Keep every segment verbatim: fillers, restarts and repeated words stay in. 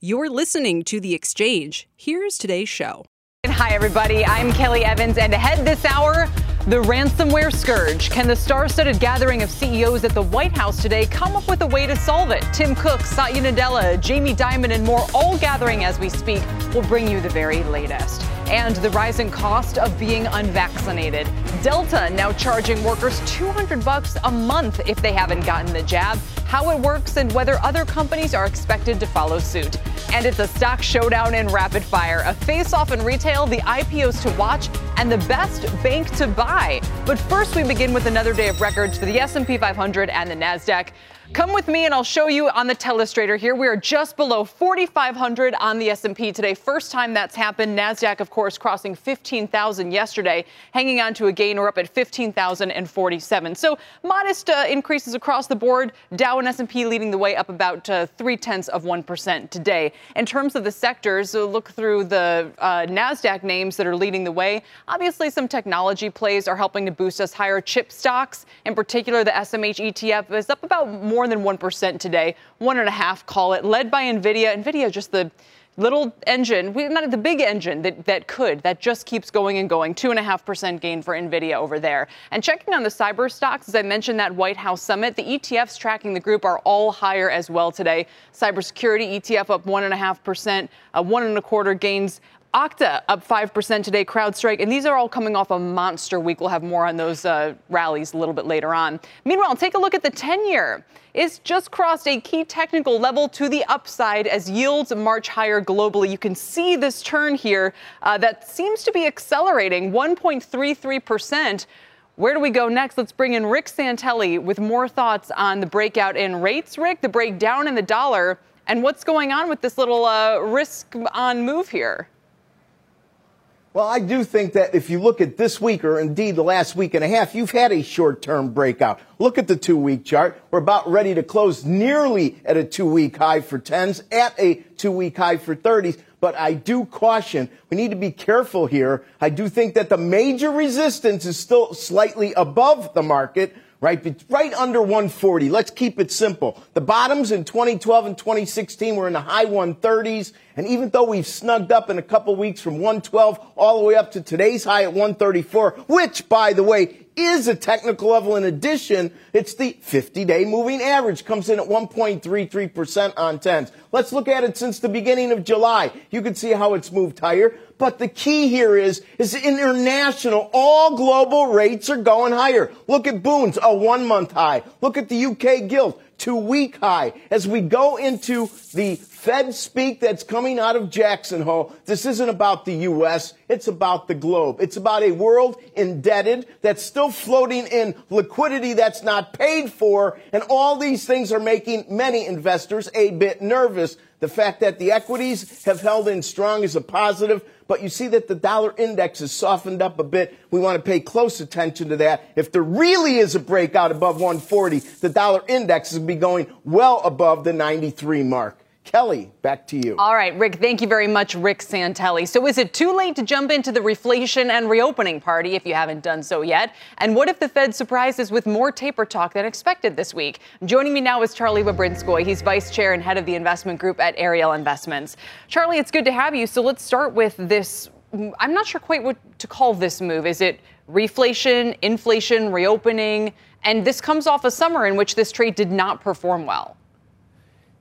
You're listening to The Exchange. Here's today's show. Hi, everybody. I'm Kelly Evans, and ahead this hour, the ransomware scourge. Can the star-studded gathering of C E Os at the White House today come up with a way to solve it? Tim Cook, Satya Nadella, Jamie Dimon, and more all gathering as we speak. We'll bring you the very latest. And the rising cost of being unvaccinated. Delta now charging workers two hundred bucks a month if they haven't gotten the jab. How it works and whether other companies are expected to follow suit. And it's a stock showdown in rapid fire, a face-off in retail, the I P Os to watch, and the best bank to buy. But first, we begin with another day of records for the S and P five hundred and the NASDAQ. Come with me and I'll show you on the telestrator here. We are just below forty-five hundred on the S and P today. First time that's happened. NASDAQ, of course, crossing fifteen thousand yesterday, hanging on to a gain. We're up at fifteen thousand forty-seven. So modest uh, increases across the board. Dow and S and P leading the way up about uh, three-tenths of one percent today. In terms of the sectors, uh, look through the uh, NASDAQ names that are leading the way. Obviously, some technology plays are helping to boost us higher. Chip stocks, in particular, the S M H E T F is up about more More than one percent today, one and a half, call it, led by Nvidia. Nvidia, just the little engine, we, not the big engine that, that could, that just keeps going and going. Two and a half percent gain for Nvidia over there. And checking on the cyber stocks, as I mentioned, that White House summit, the E T Fs tracking the group are all higher as well today. Cybersecurity E T F up one and a half percent, one and a quarter gains. Okta up five percent today, CrowdStrike, and these are all coming off a monster week. We'll have more on those uh, rallies a little bit later on. Meanwhile, take a look at the ten-year. It's just crossed a key technical level to the upside as yields march higher globally. You can see this turn here uh, that seems to be accelerating, one point three three percent. Where do we go next? Let's bring in Rick Santelli with more thoughts on the breakout in rates, Rick, the breakdown in the dollar, and what's going on with this little uh, risk-on move here. Well, I do think that if you look at this week, or indeed the last week and a half, you've had a short-term breakout. Look at the two-week chart. We're about ready to close nearly at a two-week high for tens, at a two-week high for thirties. But I do caution, we need to be careful here. I do think that the major resistance is still slightly above the market, right, right under one forty. Let's keep it simple. The bottoms in twenty twelve and twenty sixteen were in the high one thirties. And even though we've snugged up in a couple weeks from one twelve all the way up to today's high at one thirty-four, which, by the way, is a technical level. In addition, it's the fifty-day moving average. Comes in at one point three three percent on tens. Let's look at it since the beginning of July. You can see how it's moved higher. But the key here is, is international, all global rates are going higher. Look at Boons, a one-month high. Look at the U K Gilt, two-week high. As we go into the Fed speak that's coming out of Jackson Hole, this isn't about the U S, it's about the globe. It's about a world indebted that's still floating in liquidity that's not paid for, and all these things are making many investors a bit nervous. The fact that the equities have held in strong is a positive, but you see that the dollar index has softened up a bit. We want to pay close attention to that. If there really is a breakout above one forty, the dollar index will be going well above the ninety-three mark. Kelly, back to you. All right, Rick, thank you very much, Rick Santelli. So is it too late to jump into the reflation and reopening party if you haven't done so yet? And what if the Fed surprises with more taper talk than expected this week? Joining me now is Charlie Bobrinskoy. He's vice chair and head of the investment group at Ariel Investments. Charlie, it's good to have you. So let's start with this. I'm not sure quite what to call this move. Is it reflation, inflation, reopening? And this comes off a summer in which this trade did not perform well.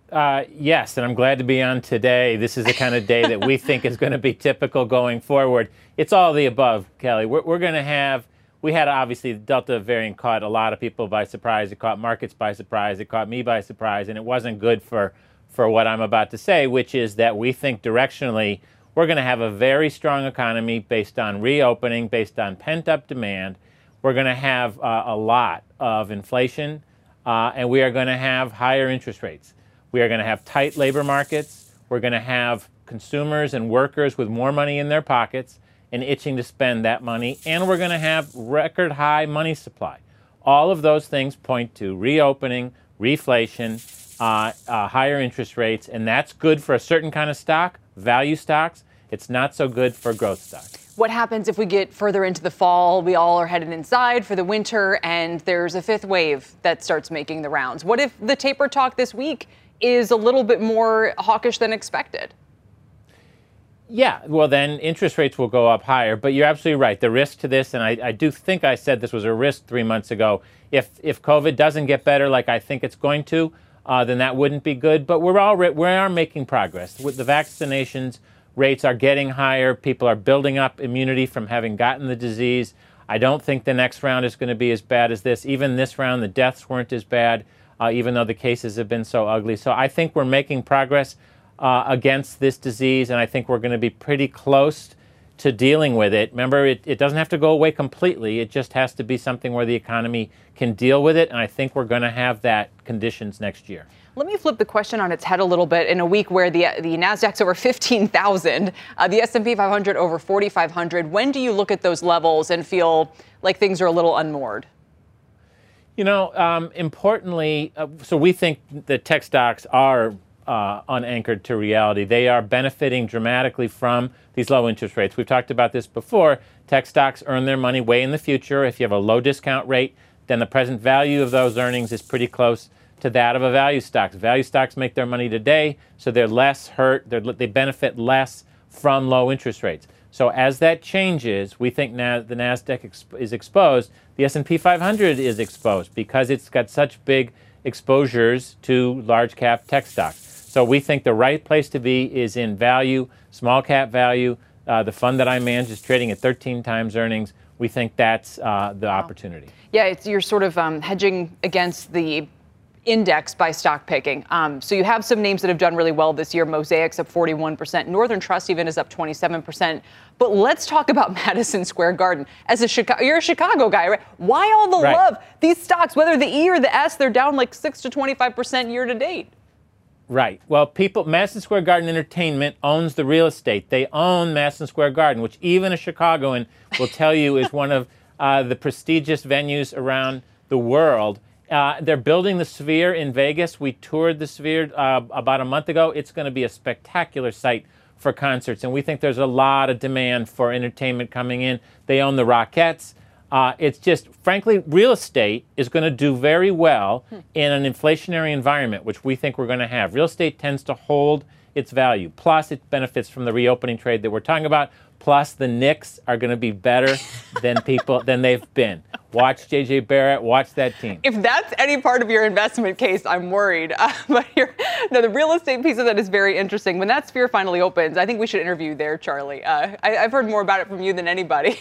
Uh, yes, and I'm glad to be on today. This is the kind of day that we think is going to be typical going forward. It's all the above, Kelly. We're, we're going to have, we had obviously the Delta variant caught a lot of people by surprise. It caught markets by surprise. It caught me by surprise. And it wasn't good for, for what I'm about to say, which is that we think directionally we're going to have a very strong economy based on reopening, based on pent-up demand. We're going to have uh, a lot of inflation, uh, and we are going to have higher interest rates. We are going to have tight labor markets. We're going to have consumers and workers with more money in their pockets and itching to spend that money. And we're going to have record high money supply. All of those things point to reopening, reflation, uh, uh, higher interest rates. And that's good for a certain kind of stock, value stocks. It's not so good for growth stocks. What happens if we get further into the fall, we all are headed inside for the winter, and there's a fifth wave that starts making the rounds? What if the taper talk this week is a little bit more hawkish than expected? Yeah, well, then interest rates will go up higher. But you're absolutely right. The risk to this, and I, I do think I said this was a risk three months ago, if if COVID doesn't get better like I think it's going to, uh, then that wouldn't be good. But we're all we are making progress. With the vaccinations, rates are getting higher. People are building up immunity from having gotten the disease. I don't think the next round is going to be as bad as this. Even this round, the deaths weren't as bad, uh, even though the cases have been so ugly. So I think we're making progress uh, against this disease, and I think we're going to be pretty close to dealing with it. Remember, it, it doesn't have to go away completely. It just has to be something where the economy can deal with it, and I think we're going to have that conditions next year. Let me flip the question on its head a little bit. In a week where the the Nasdaq's over fifteen thousand, uh, the S and P five hundred over forty-five hundred, when do you look at those levels and feel like things are a little unmoored? You know, um, importantly, uh, so we think the tech stocks are uh, unanchored to reality. They are benefiting dramatically from these low interest rates. We've talked about this before. Tech stocks earn their money way in the future. If you have a low discount rate, then the present value of those earnings is pretty close to that of a value stock. Value stocks make their money today, so they're less hurt, they're, they benefit less from low interest rates. So as that changes, we think now the Nasdaq exp is exposed, the S and P five hundred is exposed because it's got such big exposures to large cap tech stocks. So we think the right place to be is in value, small cap value. Uh, the fund that I manage is trading at thirteen times earnings. We think that's uh, the wow. opportunity. Yeah, it's, you're sort of um, hedging against the index by stock picking. Um, so you have some names that have done really well this year. Mosaic's up forty-one percent. Northern Trust even is up twenty-seven percent. But let's talk about Madison Square Garden. As a Chicago, you're a Chicago guy, right? Why all the right. love? These stocks, whether the E or the S, they're down like six to twenty-five percent year to date. Right. Well, people, Madison Square Garden Entertainment owns the real estate. They own Madison Square Garden, which even a Chicagoan will tell you is one of uh, the prestigious venues around the world. Uh, they're building the Sphere in Vegas. We toured the Sphere uh, about a month ago. It's going to be a spectacular site for concerts, and we think there's a lot of demand for entertainment coming in. They own the Rockettes. Uh, it's just, frankly, real estate is going to do very well hmm. in an inflationary environment, which we think we're going to have. Real estate tends to hold its value. Plus, it benefits from the reopening trade that we're talking about. Plus, the Knicks are going to be better than people than they've been. Watch J J. Barrett. Watch that team. If that's any part of your investment case, I'm worried. Uh, but here, no, the real estate piece of that is very interesting. When that Sphere finally opens, I think we should interview there, Charlie. Uh, I, I've heard more about it from you than anybody.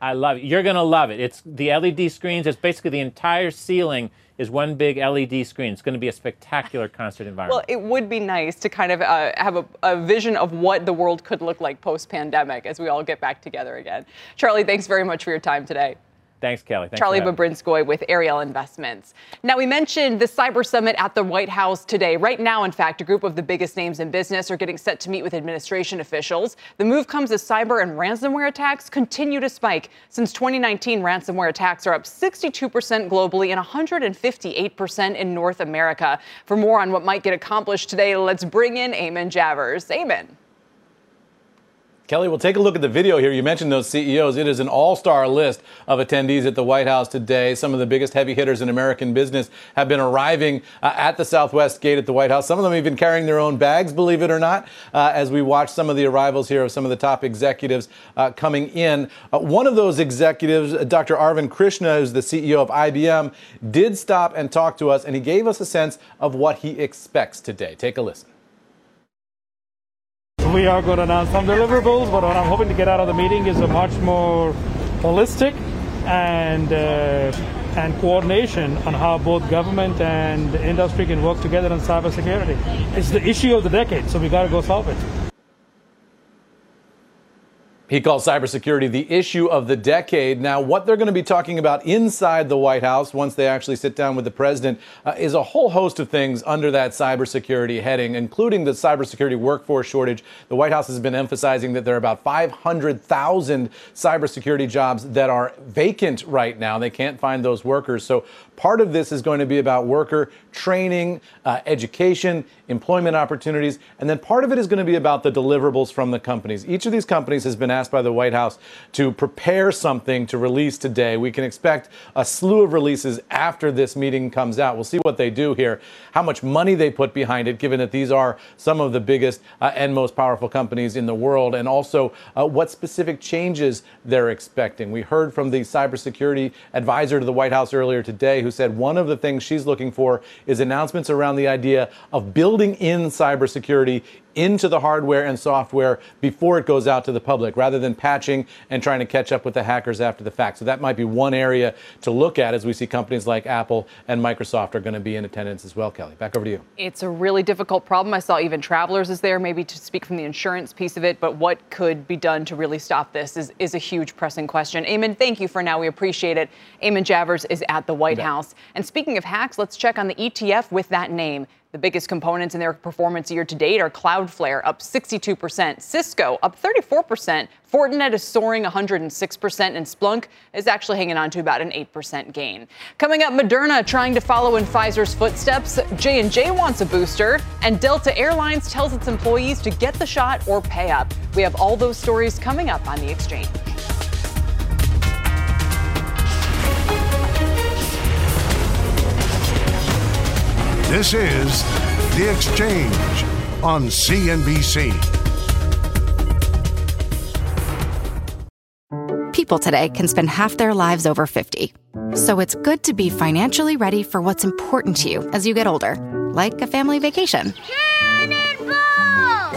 I love it. You're going to love it. It's the L E D screens. It's basically the entire ceiling is one big L E D screen. It's going to be a spectacular concert environment. Well, it would be nice to kind of uh, have a, a vision of what the world could look like post-pandemic as we all get back together again. Charlie, thanks very much for your time today. Thanks, Kelly. Thanks Charlie Bobrinskoy with Ariel Investments. Now, we mentioned the cyber summit at the White House today. Right now, in fact, a group of the biggest names in business are getting set to meet with administration officials. The move comes as cyber and ransomware attacks continue to spike. Since twenty nineteen, ransomware attacks are up sixty-two percent globally and one hundred fifty-eight percent in North America. For more on what might get accomplished today, let's bring in Eamon Javers. Eamon. Kelly, we'll take a look at the video here. You mentioned those C E Os. It is an all-star list of attendees at the White House today. Some of the biggest heavy hitters in American business have been arriving uh, at the Southwest Gate at the White House. Some of them even carrying their own bags, believe it or not, uh, as we watch some of the arrivals here of some of the top executives uh, coming in. Uh, one of those executives, uh, Doctor Arvind Krishna, who's the C E O of I B M, did stop and talk to us, and he gave us a sense of what he expects today. Take a listen. We are going to announce some deliverables, but what I'm hoping to get out of the meeting is a much more holistic and uh, and coordination on how both government and industry can work together on cybersecurity. It's the issue of the decade, so we got to go solve it. He calls cybersecurity the issue of the decade. Now, what they're going to be talking about inside the White House once they actually sit down with the president uh, is a whole host of things under that cybersecurity heading, including the cybersecurity workforce shortage. The White House has been emphasizing that there are about five hundred thousand cybersecurity jobs that are vacant right now. They can't find those workers. So part of this is going to be about worker training, uh, education, employment opportunities, and then part of it is going to be about the deliverables from the companies. Each of these companies has been asked by the White House to prepare something to release today. We can expect a slew of releases after this meeting comes out. We'll see what they do here, how much money they put behind it, given that these are some of the biggest uh, and most powerful companies in the world, and also uh, what specific changes they're expecting. We heard from the cybersecurity advisor to the White House earlier today, who said one of the things she's looking for is announcements around the idea of building in cybersecurity into the hardware and software before it goes out to the public, rather than patching and trying to catch up with the hackers after the fact. So that might be one area to look at as we see companies like Apple and Microsoft are going to be in attendance as well. Kelly, back over to you. It's a really difficult problem. I saw even Travelers is there, maybe to speak from the insurance piece of it, but what could be done to really stop this is, is a huge pressing question. Eamon, thank you for now. We appreciate it. Eamon Javers is at the White House. And speaking of hacks, let's check on the E T F with that name. The biggest components in their performance year-to-date are Cloudflare, up sixty-two percent, Cisco, up thirty-four percent, Fortinet is soaring one hundred six percent, and Splunk is actually hanging on to about an eight percent gain. Coming up, Moderna trying to follow in Pfizer's footsteps, J and J wants a booster, and Delta Airlines tells its employees to get the shot or pay up. We have all those stories coming up on The Exchange. This is The Exchange on C N B C. People today can spend half their lives over fifty. So it's good to be financially ready for what's important to you as you get older, like a family vacation. Cannonball!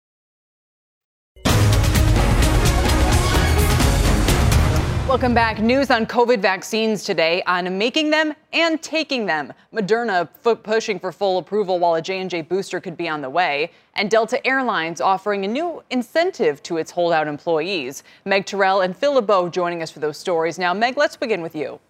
Welcome back. News on COVID vaccines today on making them and taking them. Moderna f- pushing for full approval while a J and J booster could be on the way. And Delta Airlines offering a new incentive to its holdout employees. Meg Terrell and Phil LeBeau joining us for those stories. Now, Meg, let's begin with you.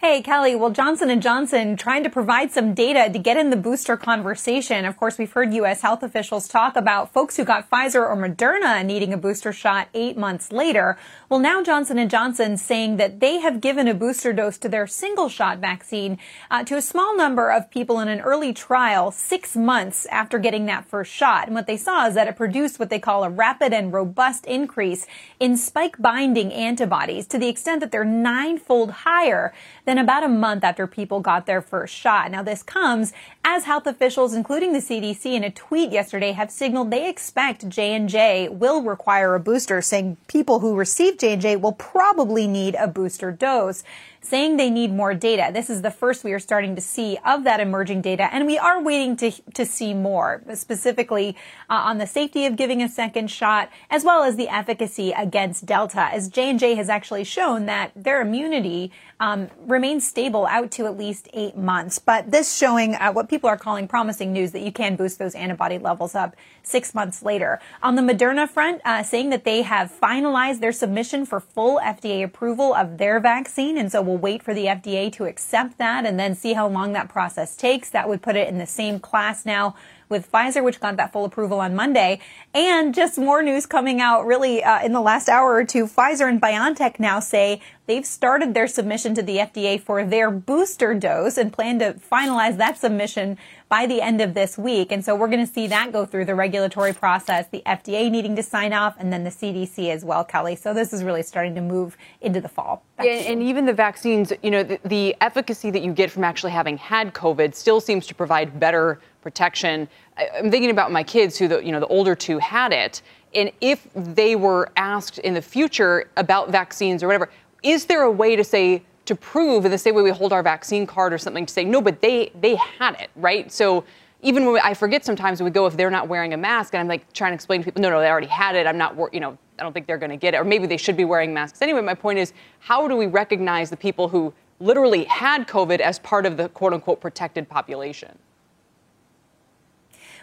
Hey, Kelly. Well, Johnson and Johnson trying to provide some data to get in the booster conversation. Of course, we've heard U S health officials talk about folks who got Pfizer or Moderna needing a booster shot eight months later. Well, now Johnson and Johnson saying that they have given a booster dose to their single-shot vaccine uh, to a small number of people in an early trial six months after getting that first shot. And what they saw is that it produced what they call a rapid and robust increase in spike-binding antibodies to the extent that they're ninefold higher than about a month after people got their first shot. Now, this comes as health officials, including the C D C, in a tweet yesterday have signaled they expect J and J will require a booster, saying people who receive J and J will probably need a booster dose, saying they need more data. This is the first we are starting to see of that emerging data, and we are waiting to to see more, specifically uh, on the safety of giving a second shot, as well as the efficacy against Delta, as J and J has actually shown that their immunity um, remains stable out to at least eight months. But this showing uh, what people are calling promising news, that you can boost those antibody levels up six months later. On the Moderna front, uh, saying that they have finalized their submission for full F D A approval of their vaccine, and so we'll wait for the F D A to accept that and then see how long that process takes. That would put it in the same class now with Pfizer, which got that full approval on Monday. And just more news coming out really uh, in the last hour or two. Pfizer and BioNTech now say they've started their submission to the F D A for their booster dose and plan to finalize that submission by the end of this week. And so we're going to see that go through the regulatory process, the F D A needing to sign off, and then the C D C as well, Kelly. So this is really starting to move into the fall. Yeah, and even the vaccines, you know, the, the efficacy that you get from actually having had COVID still seems to provide better protection. I'm thinking about my kids who, the, you know, the older two had it. And if they were asked in the future about vaccines or whatever, is there a way to say, to prove in the same way we hold our vaccine card or something to say, no, but they they had it, right? So even when we, I forget sometimes we go, if they're not wearing a mask, and I'm like trying to explain to people, no, no, they already had it. I'm not, you know, I don't think they're going to get it. Or maybe they should be wearing masks. Anyway, my point is, how do we recognize the people who literally had COVID as part of the quote unquote protected population?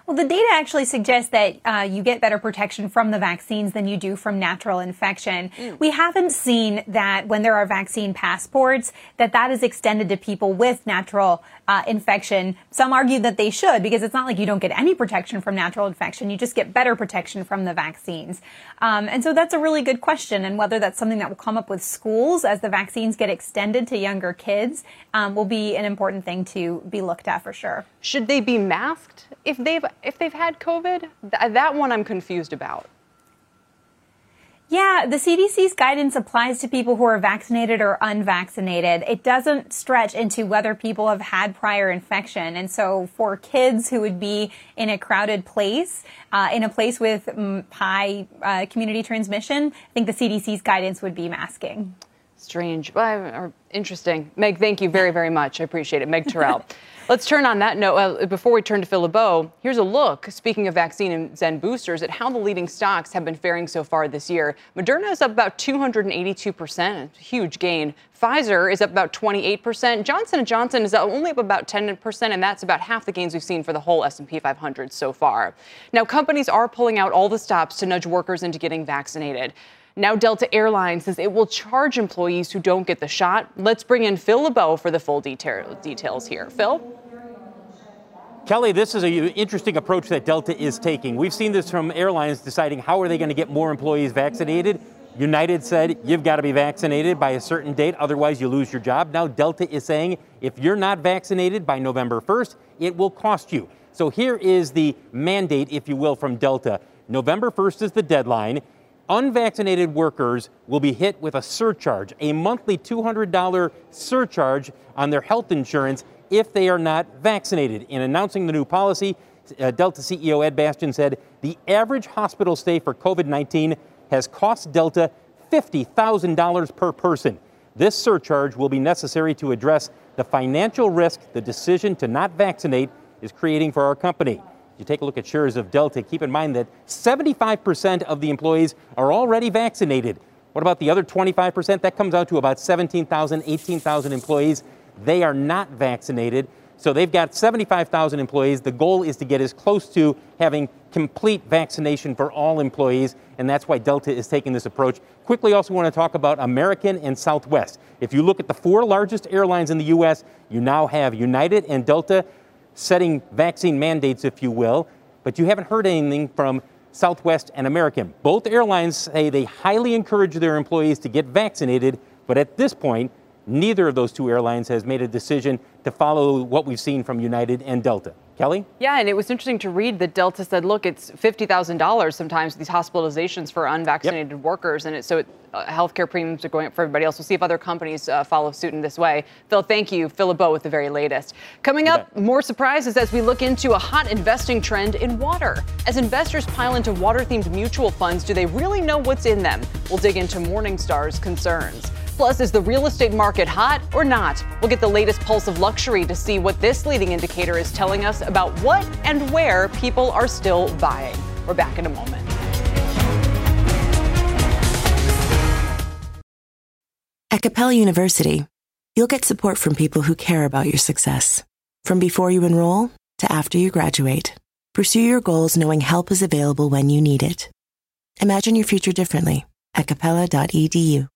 Well, the data actually suggests that uh, you get better protection from the vaccines than you do from natural infection. Mm. We haven't seen that when there are vaccine passports, that that is extended to people with natural uh, infection. Some argue that they should, because it's not like you don't get any protection from natural infection. You just get better protection from the vaccines. Um, and so that's a really good question. And whether that's something that will come up with schools as the vaccines get extended to younger kids um, will be an important thing to be looked at for sure. Should they be masked if they've If they've had COVID? Th- that one I'm confused about. Yeah, the C D C's guidance applies to people who are vaccinated or unvaccinated. It doesn't stretch into whether people have had prior infection. And so for kids who would be in a crowded place, uh, in a place with um, high uh, community transmission, I think the C D C's guidance would be masking. Strange. Well, interesting. Meg, thank you very, very much. I appreciate it. Meg Terrell. Let's turn on that note. Uh, before we turn to Phil LeBeau, here's a look, speaking of vaccines and boosters, at how the leading stocks have been faring so far this year. Moderna is up about two hundred eighty-two percent, huge gain. Pfizer is up about twenty-eight percent. Johnson and Johnson is only up about ten percent, and that's about half the gains we've seen for the whole S and P five hundred so far. Now, companies are pulling out all the stops to nudge workers into getting vaccinated. Now Delta Airlines says it will charge employees who don't get the shot. Let's bring in Phil LeBeau for the full detail, details here. Phil? Kelly, this is an interesting approach that Delta is taking. We've seen this from airlines deciding how are they going to get more employees vaccinated. United said you've got to be vaccinated by a certain date, otherwise you lose your job. Now Delta is saying if you're not vaccinated by November first, it will cost you. So here is the mandate, if you will, from Delta. November first is the deadline. Unvaccinated workers will be hit with a surcharge, a monthly two hundred dollars surcharge on their health insurance if they are not vaccinated. In announcing the new policy, uh, Delta C E O Ed Bastian said the average hospital stay for COVID nineteen has cost Delta fifty thousand dollars per person. This surcharge will be necessary to address the financial risk the decision to not vaccinate is creating for our company. You take a look at shares of Delta, keep in mind that seventy-five percent of the employees are already vaccinated. What about the other twenty-five percent? That comes out to about seventeen thousand, eighteen thousand employees. They are not vaccinated. So they've got seventy-five thousand employees. The goal is to get as close to having complete vaccination for all employees, and that's why Delta is taking this approach. Quickly, also want to talk about American and Southwest. If you look at the four largest airlines in the U S, you now have United and Delta setting vaccine mandates, if you will, but you haven't heard anything from Southwest and American. Both airlines say they highly encourage their employees to get vaccinated, but at this point, neither of those two airlines has made a decision to follow what we've seen from United and Delta. Kelly? Yeah, and it was interesting to read that Delta said, look, it's fifty thousand dollars sometimes, these hospitalizations for unvaccinated yep. workers, and it, so it, uh, healthcare premiums are going up for everybody else. We'll see if other companies uh, follow suit in this way. Phil, thank you. Phil LeBeau with the very latest. Coming up, yeah. more surprises as we look into a hot investing trend in water. As investors pile into water-themed mutual funds, do they really know what's in them? We'll dig into Morningstar's concerns. Plus, is the real estate market hot or not? We'll get the latest pulse of luxury to see what this leading indicator is telling us about what and where people are still buying. We're back in a moment. At Capella University, you'll get support from people who care about your success. From before you enroll to after you graduate, pursue your goals knowing help is available when you need it. Imagine your future differently at capella dot e d u.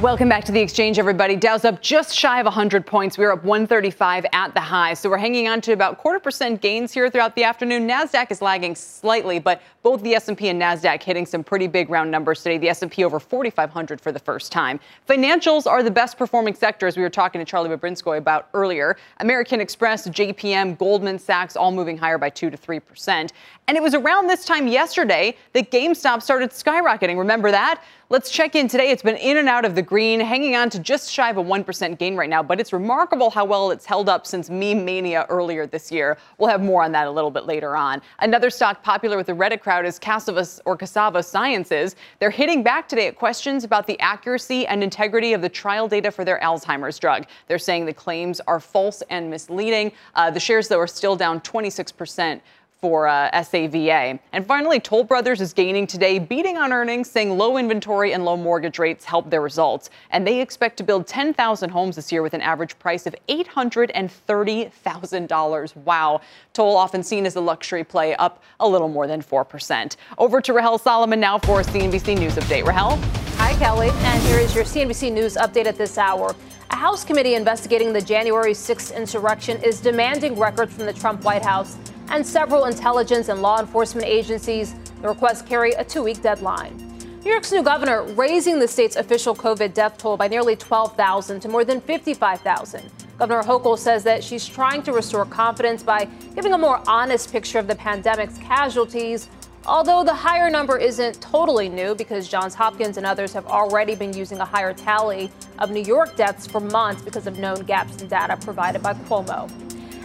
Welcome back to the exchange, everybody. Dow's up just shy of one hundred points. We're up one thirty-five at the high. So we're hanging on to about quarter percent gains here throughout the afternoon. NASDAQ is lagging slightly, but both the S and P and NASDAQ hitting some pretty big round numbers today. The S and P over forty-five hundred for the first time. Financials are the best performing sectors we were talking to Charlie Bobrinskoy about earlier. American Express, J P M, Goldman Sachs all moving higher by two to three percent. And it was around this time yesterday that GameStop started skyrocketing. Remember that? Let's check in today. It's been in and out of the green, hanging on to just shy of a one percent gain right now, but it's remarkable how well it's held up since meme mania earlier this year. We'll have more on that a little bit later on. Another stock popular with the Reddit crowd is Cassava or Cassava Sciences. They're hitting back today at questions about the accuracy and integrity of the trial data for their Alzheimer's drug. They're saying the claims are false and misleading. Uh, the shares, though, are still down twenty-six percent. For uh, S A V A. And finally, Toll Brothers is gaining today, beating on earnings, saying low inventory and low mortgage rates help their results. And they expect to build ten thousand homes this year with an average price of eight hundred thirty thousand dollars. Wow. Toll, often seen as a luxury play, up a little more than four percent. Over to Rahel Solomon now for a C N B C News update. Rahel? Hi, Kelly. And here is your C N B C News update at this hour. A House committee investigating the January sixth insurrection is demanding records from the Trump White House and several intelligence and law enforcement agencies. The requests carry a two-week deadline. New York's new governor raising the state's official COVID death toll by nearly twelve thousand to more than fifty-five thousand. Governor Hochul says that she's trying to restore confidence by giving a more honest picture of the pandemic's casualties, although the higher number isn't totally new because Johns Hopkins and others have already been using a higher tally of New York deaths for months because of known gaps in data provided by Cuomo.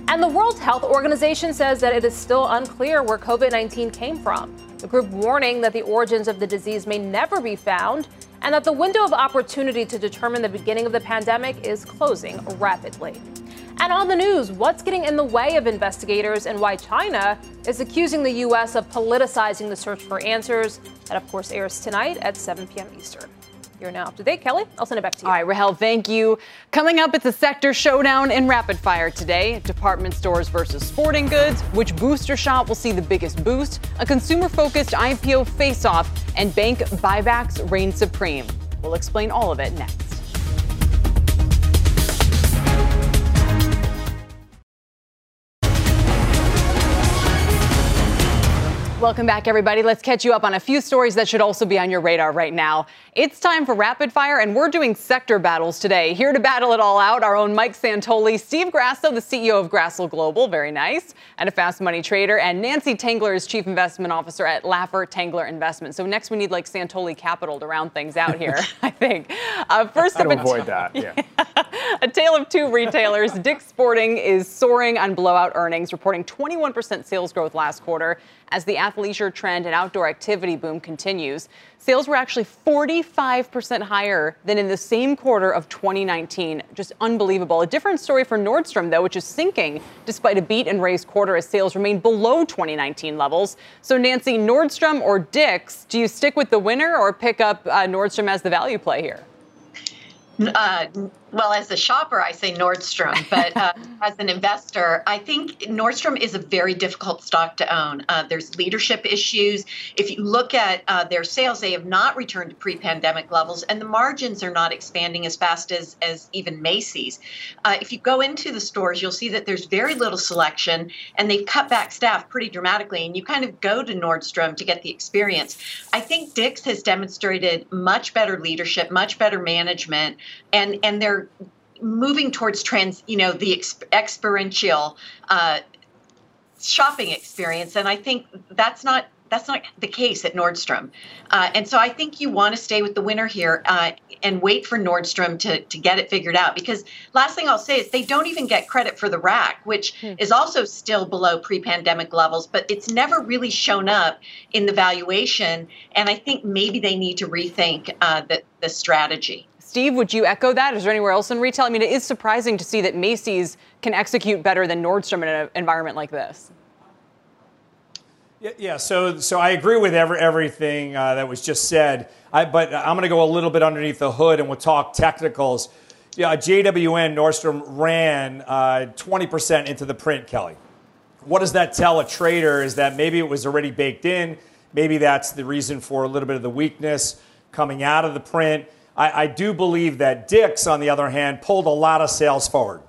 And the World Health Organization says that it is still unclear where COVID nineteen came from. The group warning that the origins of the disease may never be found and that the window of opportunity to determine the beginning of the pandemic is closing rapidly. And on the news, what's getting in the way of investigators and why China is accusing the U S of politicizing the search for answers. That, of course, airs tonight at seven p.m. Eastern. You're now up to date, Kelly. I'll send it back to you. All right, Rahel, thank you. Coming up, it's a sector showdown in rapid fire today. Department stores versus sporting goods. Which booster shot will see the biggest boost? A consumer-focused I P O face-off. And bank buybacks reign supreme. We'll explain all of it next. Welcome back, everybody. Let's catch you up on a few stories that should also be on your radar right now. It's time for Rapid Fire, and we're doing sector battles today. Here to battle it all out, our own Mike Santoli, Steve Grasso, the C E O of Grasso Global, very nice, and a fast money trader, and Nancy Tangler is Chief Investment Officer at Laffer Tangler Investments. So next we need, like, Santoli Capital to round things out here, I think. Uh, first, I'd avoid t- that, yeah. A tale of two retailers. Dick's Sporting is soaring on blowout earnings, reporting twenty-one percent sales growth last quarter as the athleisure trend and outdoor activity boom continues. Sales were actually forty-five percent higher than in the same quarter of twenty nineteen. Just unbelievable. A different story for Nordstrom, though, which is sinking despite a beat and raise quarter as sales remain below twenty nineteen levels. So, Nancy, Nordstrom or Dick's, do you stick with the winner or pick up uh, Nordstrom as the value play here? Uh, well, as a shopper, I say Nordstrom, but uh, as an investor, I think Nordstrom is a very difficult stock to own. Uh, there's leadership issues. If you look at uh, their sales, they have not returned to pre-pandemic levels, and the margins are not expanding as fast as, as even Macy's. Uh, if you go into the stores, you'll see that there's very little selection, and they've cut back staff pretty dramatically, and you kind of go to Nordstrom to get the experience. I think Dick's has demonstrated much better leadership, much better management, and, and they're moving towards trans, you know, the exp- experiential uh, shopping experience, and I think that's not that's not the case at Nordstrom. Uh, and so I think you want to stay with the winner here uh, and wait for Nordstrom to to get it figured out. Because last thing I'll say is they don't even get credit for the rack, which hmm. is also still below pre-pandemic levels, but it's never really shown up in the valuation. And I think maybe they need to rethink uh, the the strategy. Steve, would you echo that? Is there anywhere else in retail? I mean, it is surprising to see that Macy's can execute better than Nordstrom in an environment like this. Yeah, yeah so so I agree with every, everything uh, that was just said, I, but I'm going to go a little bit underneath the hood and we'll talk technicals. Yeah, J W N, Nordstrom ran uh, twenty percent into the print, Kelly. What does that tell a trader is that maybe it was already baked in. Maybe that's the reason for a little bit of the weakness coming out of the print. I, I do believe that Dick's, on the other hand, pulled a lot of sales forward.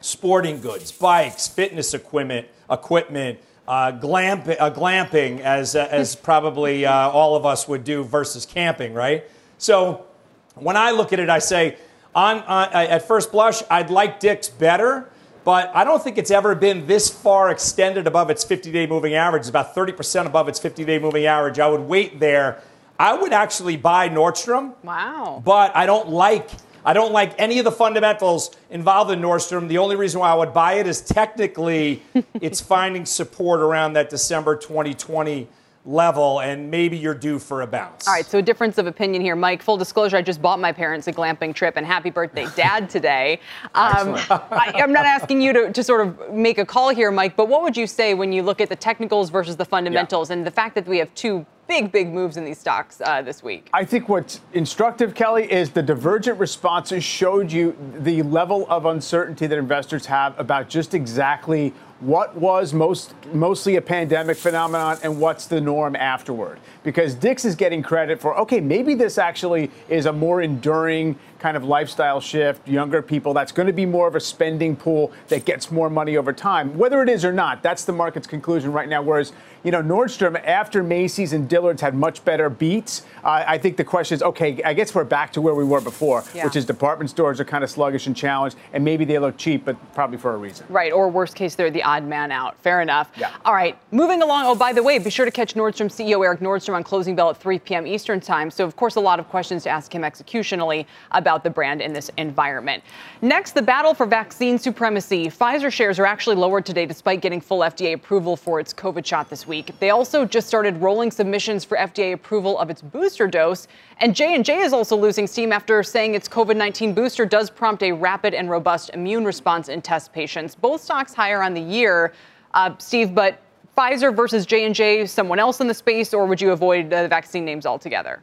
Sporting goods, bikes, fitness equipment, equipment, uh, glamp, uh, glamping, as uh, as probably uh, all of us would do, versus camping, right? So when I look at it, I say, on uh, at first blush, I'd like Dick's better, but I don't think it's ever been this far extended above its fifty-day moving average. It's about thirty percent above its fifty-day moving average. I would wait there. I would actually buy Nordstrom. Wow. But I don't like... I don't like any of the fundamentals involved in Nordstrom. The only reason why I would buy it is technically it's finding support around that December twenty twenty level, and maybe you're due for a bounce. All right, so a difference of opinion here. Mike, full disclosure, I just bought my parents a glamping trip, and happy birthday, Dad, today. Um, I, I'm not asking you to, to sort of make a call here, Mike, but what would you say when you look at the technicals versus the fundamentals, yeah, and the fact that we have two big, big moves in these stocks uh, this week? I think what's instructive, Kelly, is the divergent responses showed you the level of uncertainty that investors have about just exactly what was most mostly a pandemic phenomenon and what's the norm afterward. Because Dick's is getting credit for, okay, maybe this actually is a more enduring kind of lifestyle shift, younger people, that's going to be more of a spending pool that gets more money over time. Whether it is or not, that's the market's conclusion right now. Whereas, you know, Nordstrom, after Macy's and Dillard's had much better beats, uh, I think the question is, okay, I guess we're back to where we were before, yeah, which is department stores are kind of sluggish and challenged, and maybe they look cheap, but probably for a reason. Right, or worst case, they're the odd man out. Fair enough. Yeah. All right, moving along. Oh, by the way, be sure to catch Nordstrom C E O Eric Nordstrom on Closing Bell at three p.m. Eastern time. So, of course, a lot of questions to ask him executionally about about the brand in this environment. Next, the battle for vaccine supremacy. Pfizer shares are actually lowered today despite getting full F D A approval for its COVID shot this week. They also just started rolling submissions for F D A approval of its booster dose. And J and J is also losing steam after saying its COVID nineteen booster does prompt a rapid and robust immune response in test patients. Both stocks higher on the year, uh, Steve, but Pfizer versus J and J, someone else in the space, or would you avoid the vaccine names altogether?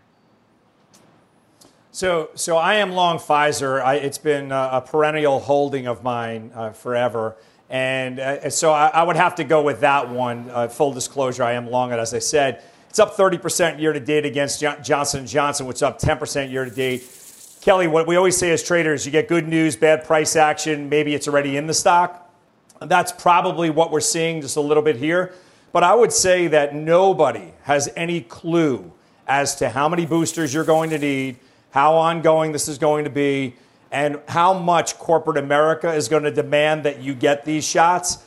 So, so I am long Pfizer. I, it's been a, a perennial holding of mine uh, forever. And uh, so I, I would have to go with that one. Uh, full disclosure, I am long it, as I said. It's up thirty percent year-to-date against Johnson and Johnson, which is up ten percent year-to-date. Kelly, what we always say as traders, you get good news, bad price action. Maybe it's already in the stock. That's probably what we're seeing just a little bit here. But I would say that nobody has any clue as to how many boosters you're going to need, how ongoing this is going to be, and how much corporate America is going to demand that you get these shots.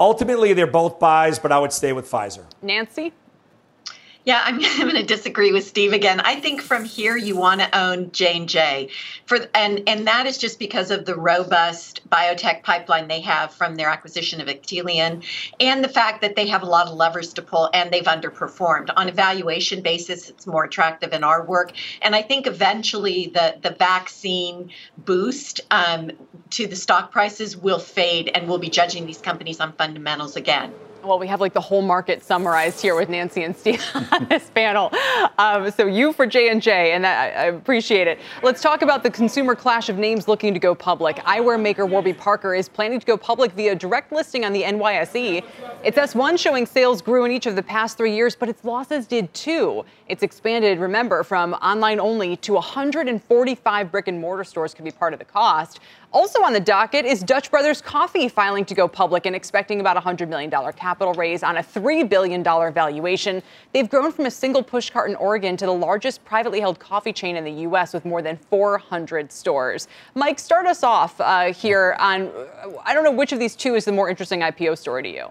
Ultimately, they're both buys, but I would stay with Pfizer. Nancy? Yeah, I'm, I'm going to disagree with Steve again. I think from here you want to own J and J, for and and that is just because of the robust biotech pipeline they have from their acquisition of Actelion, and the fact that they have a lot of levers to pull and they've underperformed on a valuation basis. It's more attractive in our work, and I think eventually the the vaccine boost um, to the stock prices will fade, and we'll be judging these companies on fundamentals again. Well, we have like the whole market summarized here with Nancy and Steve on this panel. Um, so you for J and J, and I, I appreciate it. Let's talk about the consumer clash of names looking to go public. Eyewear maker Warby Parker is planning to go public via direct listing on the N Y S E. Its S one showing sales grew in each of the past three years, but its losses did too. It's expanded, remember, from online only to one hundred forty-five brick and mortar stores could be part of the cost. Also on the docket is Dutch Brothers Coffee filing to go public and expecting about a one hundred million dollars capital raise on a three billion dollars valuation. They've grown from a single push cart in Oregon to the largest privately held coffee chain in the U S with more than four hundred stores. Mike, start us off uh, here on, I don't know which of these two is the more interesting I P O story to you.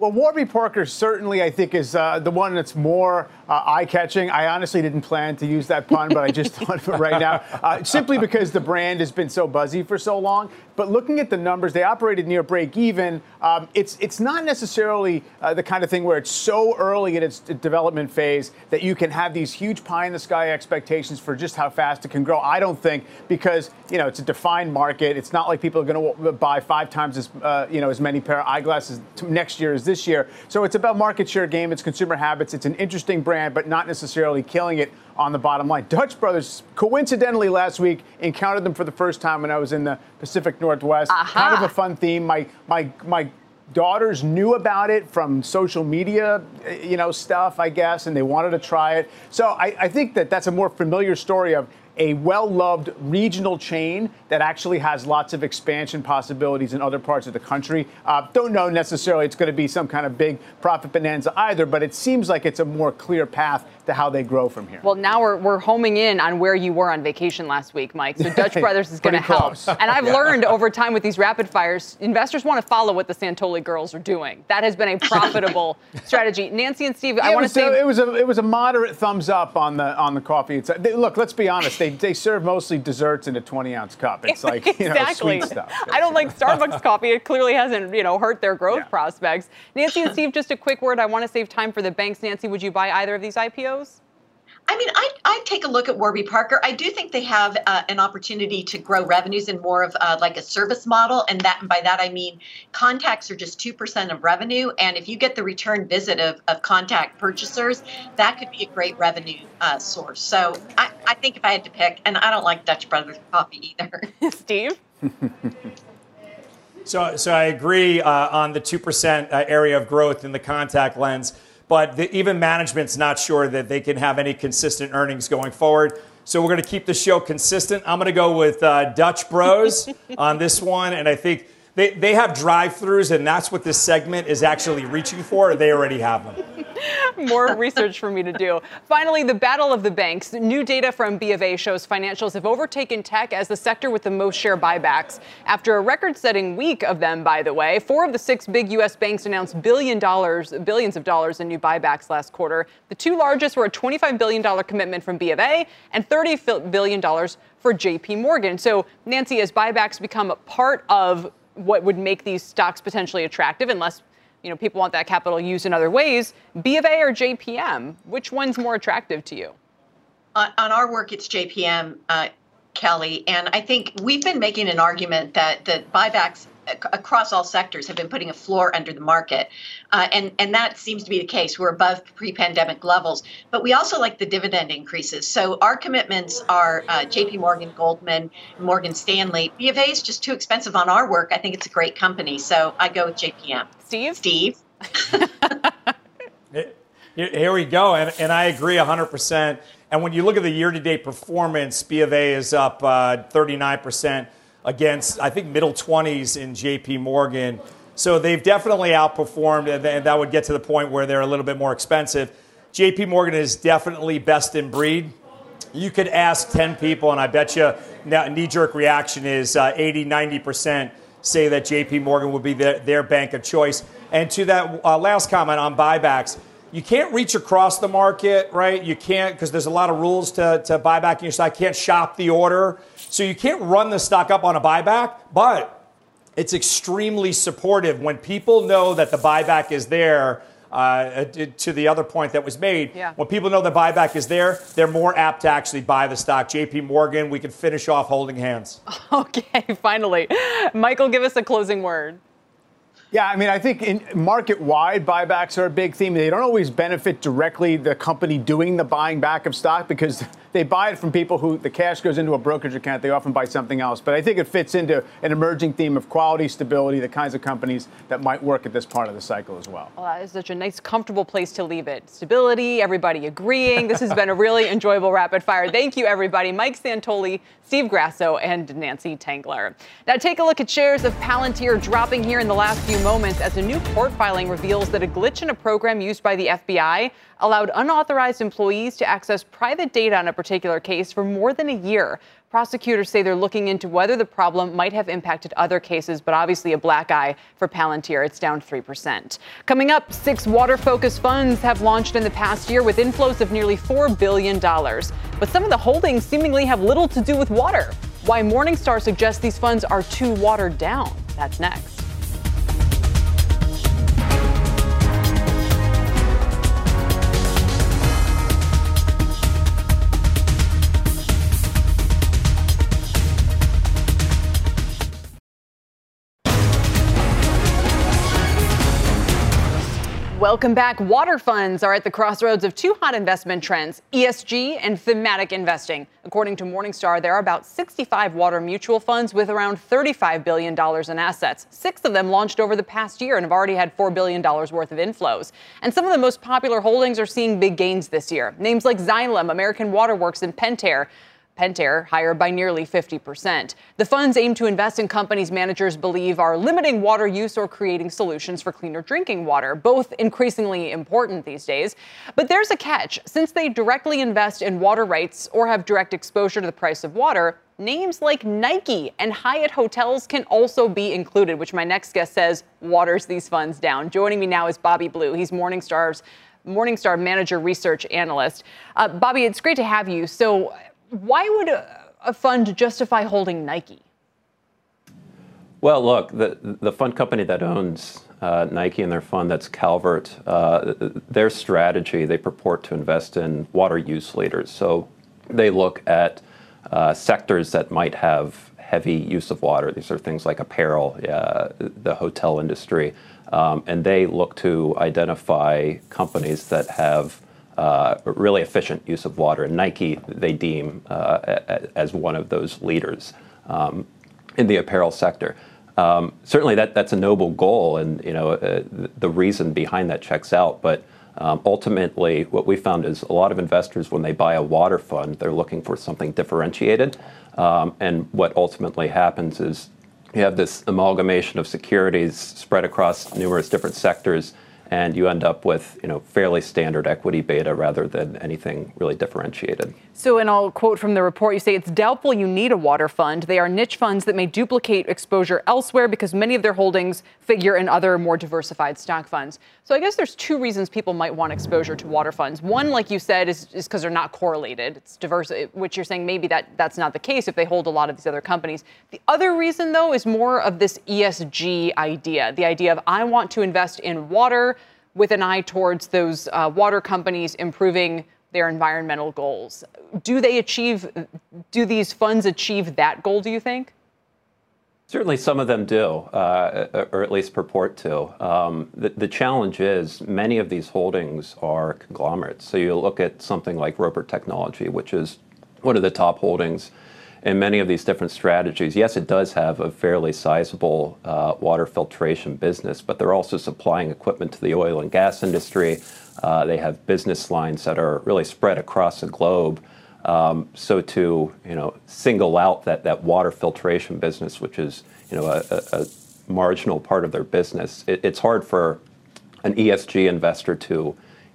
Well, Warby Parker certainly, I think, is uh, the one that's more uh, eye-catching. I honestly didn't plan to use that pun, but I just thought of it right now, uh, simply because the brand has been so buzzy for so long. But looking at the numbers, they operated near break-even. Um, it's it's not necessarily uh, the kind of thing where it's so early in its development phase that you can have these huge pie-in-the-sky expectations for just how fast it can grow, I don't think, because, you know, it's a defined market. It's not like people are going to buy five times as, uh, you know, as many pair of eyeglasses next year as this year. So it's about market share game. It's consumer habits. It's an interesting brand, but not necessarily killing it on the bottom line. Dutch Brothers, coincidentally last week, encountered them for the first time when I was in the Pacific Northwest. Aha. Kind of a fun theme. My my my daughters knew about it from social media, you know, stuff, I guess, and they wanted to try it. So I, I think that that's a more familiar story of a well-loved regional chain that actually has lots of expansion possibilities in other parts of the country. Uh, don't know necessarily it's going to be some kind of big profit bonanza either, but it seems like it's a more clear path to how they grow from here. Well, now we're, we're homing in on where you were on vacation last week, Mike. So Dutch Brothers is going to help. And I've yeah. learned over time with these rapid fires, investors want to follow what the Santoli girls are doing. That has been a profitable strategy. Nancy and Steve, it I want to say a, it was a it was a moderate thumbs up on the on the coffee. It's, they, look, let's be honest. They they serve mostly desserts in a twenty ounce cup. It's like exactly. you know, sweet stuff. I don't like Starbucks coffee. It clearly hasn't you know hurt their growth yeah. prospects. Nancy and Steve, just a quick word. I want to save time for the banks. Nancy, would you buy either of these I P Os? I mean, I'd, I'd take a look at Warby Parker. I do think they have uh, an opportunity to grow revenues in more of uh, like a service model. And that, and by that, I mean, contacts are just two percent of revenue. And if you get the return visit of, of contact purchasers, that could be a great revenue uh, source. So I, I think if I had to pick, and I don't like Dutch Brothers Coffee either. Steve? so, so I agree uh, on the two percent uh, area of growth in the contact lens. But the, even management's not sure that they can have any consistent earnings going forward. So we're going to keep the show consistent. I'm going to go with uh, Dutch Bros on this one. And I think they, they have drive-thrus, and that's what this segment is actually reaching for. They already have them. More research for me to do. Finally, the battle of the banks. New data from B of A shows financials have overtaken tech as the sector with the most share buybacks. After a record-setting week of them, by the way, four of the six big U S banks announced billion dollars, billions of dollars in new buybacks last quarter. The two largest were a twenty-five billion dollars commitment from B of A and thirty billion dollars for J P Morgan. So, Nancy, as buybacks become a part of what would make these stocks potentially attractive, unless you know, people want that capital used in other ways. B of A or J P M, which one's more attractive to you? On, on our work, it's J P M, uh, Kelly. And I think we've been making an argument that the buybacks across all sectors have been putting a floor under the market. Uh, and, and that seems to be the case. We're above pre-pandemic levels. But we also like the dividend increases. So our commitments are uh, J P Morgan, Goldman, Morgan Stanley. B of A is just too expensive on our work. I think it's a great company. So I go with J P M. Steve? Steve. Here we go. And, and I agree one hundred percent. And when you look at the year-to-date performance, B of A is up uh, thirty-nine percent. Against, I think, middle twenties in J P Morgan. So they've definitely outperformed, and that would get to the point where they're a little bit more expensive. J P Morgan is definitely best in breed. You could ask ten people, and I bet you knee-jerk reaction is uh, eighty, ninety percent say that J P Morgan would be their, their bank of choice. And to that uh, last comment on buybacks, you can't reach across the market, right? You can't, because there's a lot of rules to, to buyback in your stock. You can't shop the order. So you can't run the stock up on a buyback, but it's extremely supportive. When people know that the buyback is there, uh, to the other point that was made, yeah. when people know the buyback is there, they're more apt to actually buy the stock. J P Morgan, we can finish off holding hands. Okay, finally. Michael, give us a closing word. Yeah, I mean, I think in market-wide buybacks are a big theme. They don't always benefit directly the company doing the buying back of stock because they buy it from people who the cash goes into a brokerage account. They often buy something else. But I think it fits into an emerging theme of quality, stability, the kinds of companies that might work at this part of the cycle as well. Well, that is such a nice, comfortable place to leave it. Stability, everybody agreeing. This has been a really enjoyable rapid fire. Thank you, everybody. Mike Santoli, Steve Grasso, and Nancy Tangler. Now take a look at shares of Palantir dropping here in the last few moments as a new court filing reveals that a glitch in a program used by the F B I allowed unauthorized employees to access private data on a particular case for more than a year. Prosecutors say they're looking into whether the problem might have impacted other cases, but obviously a black eye for Palantir. It's down three percent. Coming up, six water-focused funds have launched in the past year with inflows of nearly four billion dollars. But some of the holdings seemingly have little to do with water. Why Morningstar suggests these funds are too watered down. That's next. Welcome back. Water funds are at the crossroads of two hot investment trends, E S G and thematic investing. According to Morningstar, there are about sixty-five water mutual funds with around thirty-five billion dollars in assets. Six of them launched over the past year and have already had four billion dollars worth of inflows. And some of the most popular holdings are seeing big gains this year. Names like Xylem, American Water Works, and Pentair. Pentair higher by nearly fifty percent. The funds aim to invest in companies managers believe are limiting water use or creating solutions for cleaner drinking water, both increasingly important these days. But there's a catch. Since they directly invest in water rights or have direct exposure to the price of water, names like Nike and Hyatt Hotels can also be included, which my next guest says waters these funds down. Joining me now is Bobby Blue. He's Morningstar's Morningstar Manager Research Analyst. Uh, Bobby, it's great to have you. So why would a, a fund justify holding Nike? Well, look, the, the fund company that owns uh, Nike and their fund, that's Calvert, uh, their strategy, they purport to invest in water use leaders. So they look at Uh, sectors that might have heavy use of water. These are things like apparel, uh, the hotel industry, um, and they look to identify companies that have uh, really efficient use of water. And Nike, they deem uh, a, as one of those leaders um, in the apparel sector. Um, certainly, that that's a noble goal, and you know uh, the reason behind that checks out, but. Um, ultimately, what we found is a lot of investors, when they buy a water fund, they're looking for something differentiated. Um, and what ultimately happens is you have this amalgamation of securities spread across numerous different sectors, and you end up with, you know, fairly standard equity beta rather than anything really differentiated. So, and I'll quote from the report, you say, it's doubtful you need a water fund. They are niche funds that may duplicate exposure elsewhere because many of their holdings figure in other more diversified stock funds. So I guess there's two reasons people might want exposure to water funds. One, like you said, is because they're not correlated. It's diverse, which you're saying maybe that that's not the case if they hold a lot of these other companies. The other reason, though, is more of this E S G idea, the idea of I want to invest in water with an eye towards those uh, water companies improving their environmental goals. Do they achieve, do these funds achieve that goal, do you think? Certainly some of them do, uh, or at least purport to. Um, the, the challenge is many of these holdings are conglomerates. So you look at something like Roper Technology, which is one of the top holdings in many of these different strategies. Yes, it does have a fairly sizable uh, water filtration business, but they're also supplying equipment to the oil and gas industry. Uh, they have business lines that are really spread across the globe. Um, so to you know single out that that water filtration business, which is you know a, a marginal part of their business, it, it's hard for an E S G investor to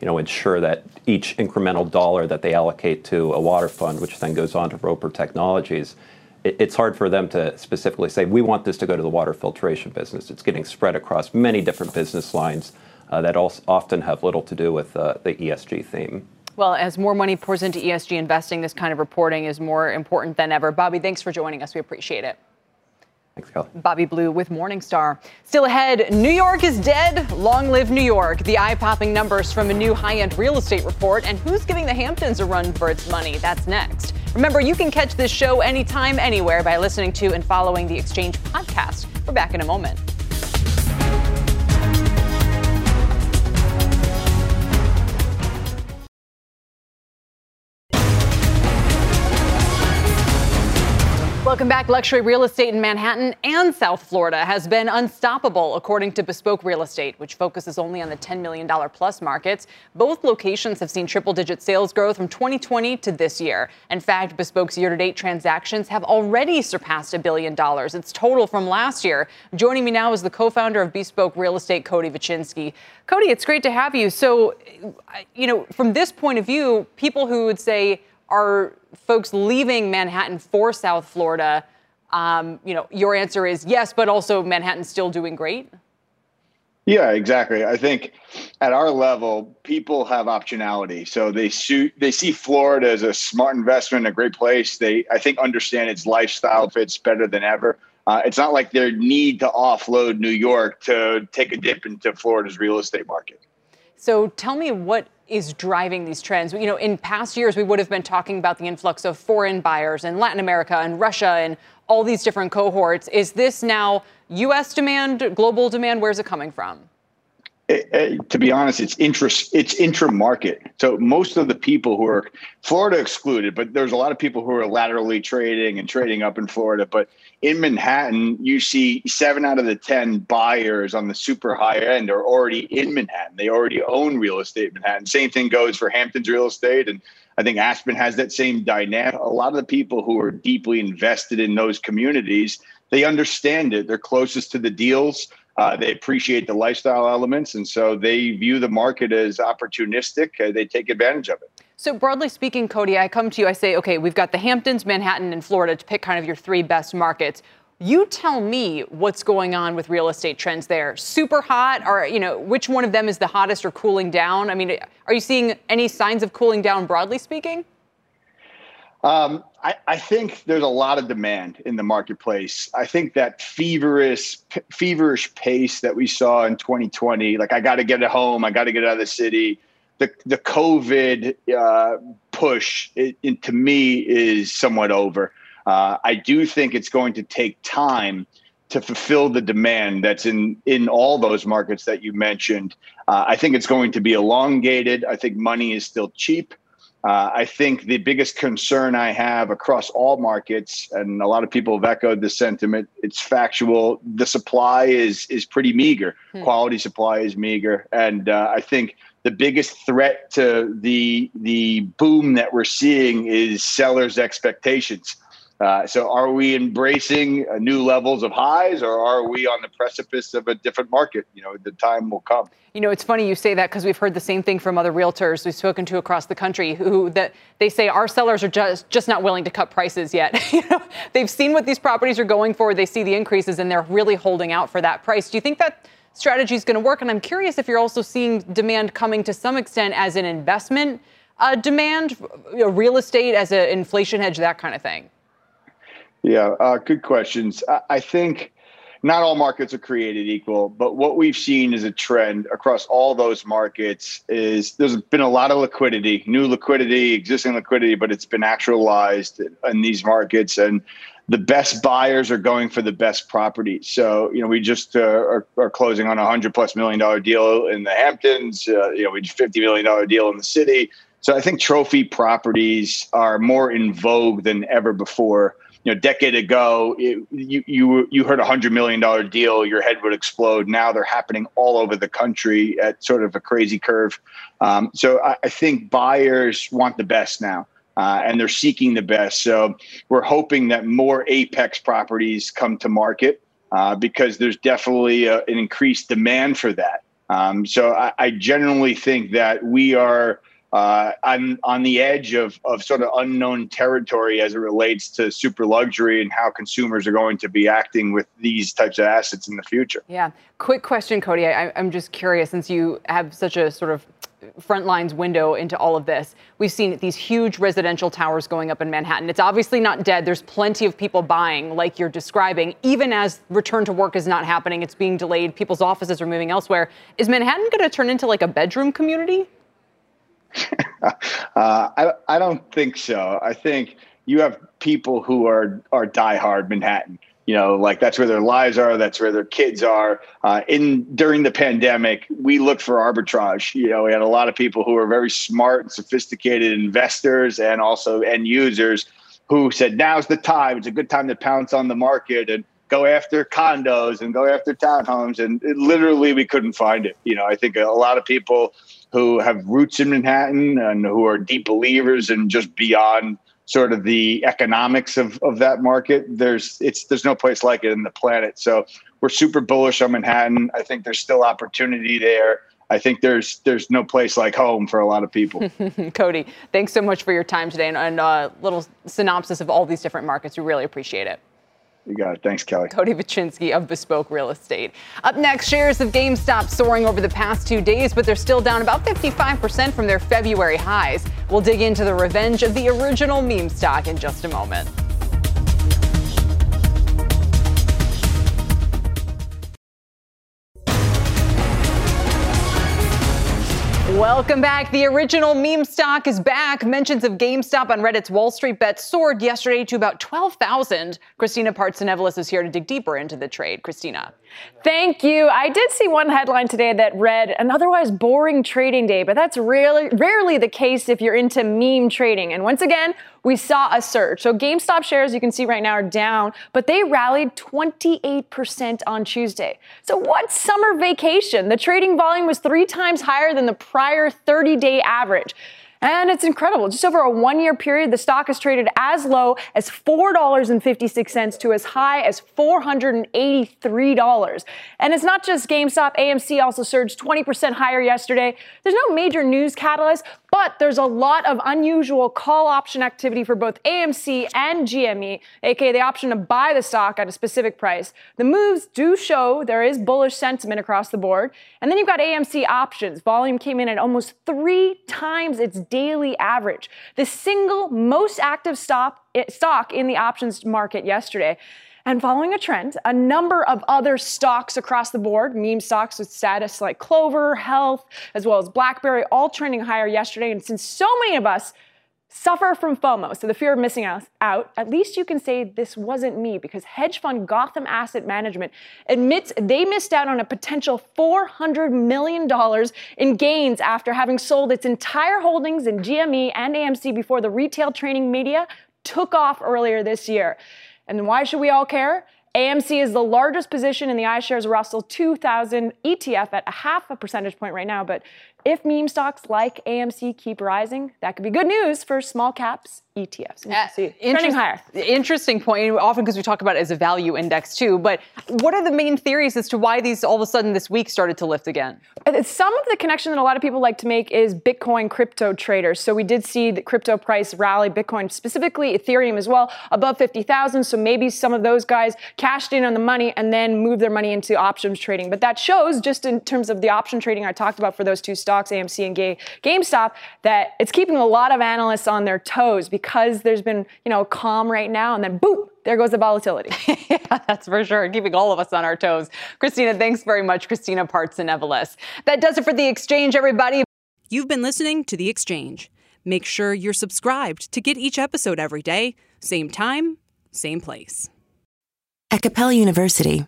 you know, ensure that each incremental dollar that they allocate to a water fund, which then goes on to Roper Technologies, it, it's hard for them to specifically say, we want this to go to the water filtration business. It's getting spread across many different business lines uh, that also often have little to do with uh, the E S G theme. Well, as more money pours into E S G investing, this kind of reporting is more important than ever. Bobby, thanks for joining us. We appreciate it. Thanks, Kelly. Bobby Blue with Morningstar. Still ahead, New York is dead. Long live New York. The eye-popping numbers from a new high-end real estate report and who's giving the Hamptons a run for its money. That's next. Remember, you can catch this show anytime, anywhere by listening to and following the Exchange podcast. We're back in a moment. Welcome back. Luxury real estate in Manhattan and South Florida has been unstoppable, according to Bespoke Real Estate, which focuses only on the ten million dollars plus markets. Both locations have seen triple-digit sales growth from twenty twenty to this year. In fact, Bespoke's year-to-date transactions have already surpassed a billion dollars. It's total from last year. Joining me now is the co-founder of Bespoke Real Estate, Cody Vachinsky. Cody, it's great to have you. So, you know, from this point of view, people who would say, are folks leaving Manhattan for South Florida? Um, you know, your answer is yes, but also Manhattan's still doing great? Yeah, exactly. I think at our level, people have optionality. So they see, they see Florida as a smart investment, a great place. They, I think, understand its lifestyle fits better than ever. Uh, it's not like their need to offload New York to take a dip into Florida's real estate market. So tell me what is driving these trends. You know, in past years, we would have been talking about the influx of foreign buyers in Latin America and Russia and all these different cohorts. Is this now U S demand, global demand? Where's it coming from? It, it, to be honest, it's intra, it's intra-market. So most of the people who are, Florida excluded, but there's a lot of people who are laterally trading and trading up in Florida. But in Manhattan, you see seven out of the ten buyers on the super high end are already in Manhattan. They already own real estate in Manhattan. Same thing goes for Hamptons real estate. And I I think Aspen has that same dynamic. A lot of the people who are deeply invested in those communities, they understand it. They're closest to the deals. Uh, they appreciate the lifestyle elements. And so they view the market as opportunistic. Uh, they take advantage of it. So broadly speaking, Cody, I come to you, I say, okay, we've got the Hamptons, Manhattan, and Florida to pick kind of your three best markets. You tell me what's going on with real estate trends there. Super hot, or, you know, which one of them is the hottest or cooling down? I mean, are you seeing any signs of cooling down, broadly speaking? Um, I, I think there's a lot of demand in the marketplace. I think that feverish, p- feverish pace that we saw in twenty twenty, like I got to get it home, I got to get out of the city. The, the COVID uh, push, it, it, to me, is somewhat over. Uh, I do think it's going to take time to fulfill the demand that's in, in all those markets that you mentioned. Uh, I think it's going to be elongated. I think money is still cheap. Uh, I think the biggest concern I have across all markets, and a lot of people have echoed this sentiment, it's factual. The supply is is pretty meager. Hmm. Quality supply is meager. And uh, I think the biggest threat to the the boom that we're seeing is sellers' expectations. Uh, so are we embracing uh, new levels of highs, or are we on the precipice of a different market? You know, the time will come. You know, it's funny you say that, because we've heard the same thing from other realtors we've spoken to across the country who that they say our sellers are just, just not willing to cut prices yet. You know, they've seen what these properties are going for. They see the increases and they're really holding out for that price. Do you think that strategy is going to work? And I'm curious if you're also seeing demand coming to some extent as an investment uh, demand, you know, real estate as an inflation hedge, that kind of thing. Yeah, uh, good questions. I, I think not all markets are created equal, but what we've seen is a trend across all those markets is there's been a lot of liquidity, new liquidity, existing liquidity, but it's been actualized in these markets. And the best buyers are going for the best properties. So, you know, we just uh, are, are closing on a hundred plus million dollar deal in the Hamptons. Uh, you know, we did a fifty million dollar deal in the city. So I think trophy properties are more in vogue than ever before. You know, decade ago, it, you you you heard a hundred million dollar deal, your head would explode. Now they're happening all over the country at sort of a crazy curve. Um, so I, I think buyers want the best now, uh, and they're seeking the best. So we're hoping that more apex properties come to market uh, because there's definitely a, an increased demand for that. Um, so I, I generally think that we are. Uh, I'm on the edge of, of sort of unknown territory as it relates to super luxury and how consumers are going to be acting with these types of assets in the future. Yeah. Quick question, Cody. I, I'm just curious, since you have such a sort of front lines window into all of this. We've seen these huge residential towers going up in Manhattan. It's obviously not dead. There's plenty of people buying, like you're describing, even as return to work is not happening. It's being delayed. People's offices are moving elsewhere. Is Manhattan going to turn into like a bedroom community? uh, I, I don't think so. I think you have people who are, are diehard Manhattan, you know, like that's where their lives are. That's where their kids are. Uh, in during the pandemic, we looked for arbitrage. You know, we had a lot of people who were very smart and sophisticated investors and also end users who said, now's the time. It's a good time to pounce on the market and go after condos and go after townhomes. And it, literally we couldn't find it. You know, I think a lot of people who have roots in Manhattan and who are deep believers and just beyond sort of the economics of, of that market, there's it's there's no place like it in the planet. So we're super bullish on Manhattan. I think there's still opportunity there. I think there's there's no place like home for a lot of people. Cody, thanks so much for your time today and, and a little synopsis of all these different markets. We really appreciate it. You got it. Thanks, Kelly. Cody Vachinsky of Bespoke Real Estate. Up next, shares of GameStop soaring over the past two days, but they're still down about fifty-five percent from their February highs. We'll dig into the revenge of the original meme stock in just a moment. Welcome back. The original meme stock is back. Mentions of GameStop on Reddit's Wall Street Bet soared yesterday to about twelve thousand. Christina Partsenevelis is here to dig deeper into the trade. Christina. Thank you. I did see one headline today that read, an otherwise boring trading day, but that's rarely, rarely the case if you're into meme trading. And once again, we saw a surge. So GameStop shares, you can see right now, are down, but they rallied twenty-eight percent on Tuesday. So what summer vacation? The trading volume was three times higher than the prior thirty-day average. And it's incredible. Just over a one-year period, the stock has traded as low as four dollars and fifty-six cents to as high as four hundred eighty-three dollars. And it's not just GameStop. A M C also surged twenty percent higher yesterday. There's no major news catalyst, but there's a lot of unusual call option activity for both A M C and G M E, aka the option to buy the stock at a specific price. The moves do show there is bullish sentiment across the board. And then you've got A M C options. Volume came in at almost three times its daily average, the single most active stop, stock in the options market yesterday. And following a trend, a number of other stocks across the board, meme stocks with status like Clover, Health, as well as BlackBerry, all trending higher yesterday. And since so many of us suffer from FOMO, so the fear of missing out, at least you can say this wasn't me, because hedge fund Gotham Asset Management admits they missed out on a potential four hundred million dollars in gains after having sold its entire holdings in G M E and A M C before the retail trading media took off earlier this year. And why should we all care? A M C is the largest position in the iShares Russell two thousand E T F at a half a percentage point right now. But if meme stocks like A M C keep rising, that could be good news for small caps E T Fs. Uh, Trending higher. Interesting point, often because we talk about it as a value index too. But what are the main theories as to why these all of a sudden this week started to lift again? Some of the connection that a lot of people like to make is Bitcoin crypto traders. So we did see the crypto price rally, Bitcoin specifically, Ethereum as well, above fifty thousand. So maybe some of those guys cashed in on the money and then moved their money into options trading. But that shows, just in terms of the option trading I talked about for those two stocks, A M C and GameStop, that it's keeping a lot of analysts on their toes, because there's been, you know, calm right now, and then boop, there goes the volatility. Yeah, that's for sure, keeping all of us on our toes. Christina, thanks very much. Christina Parts-Nevelis. That does it for The Exchange, everybody. You've been listening to The Exchange. Make sure you're subscribed to get each episode every day, same time, same place. At Capella University,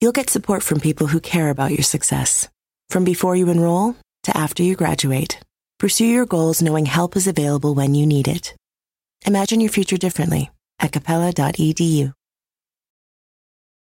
you'll get support from people who care about your success. From before you enroll to after you graduate, pursue your goals knowing help is available when you need it. Imagine your future differently at capella dot e d u.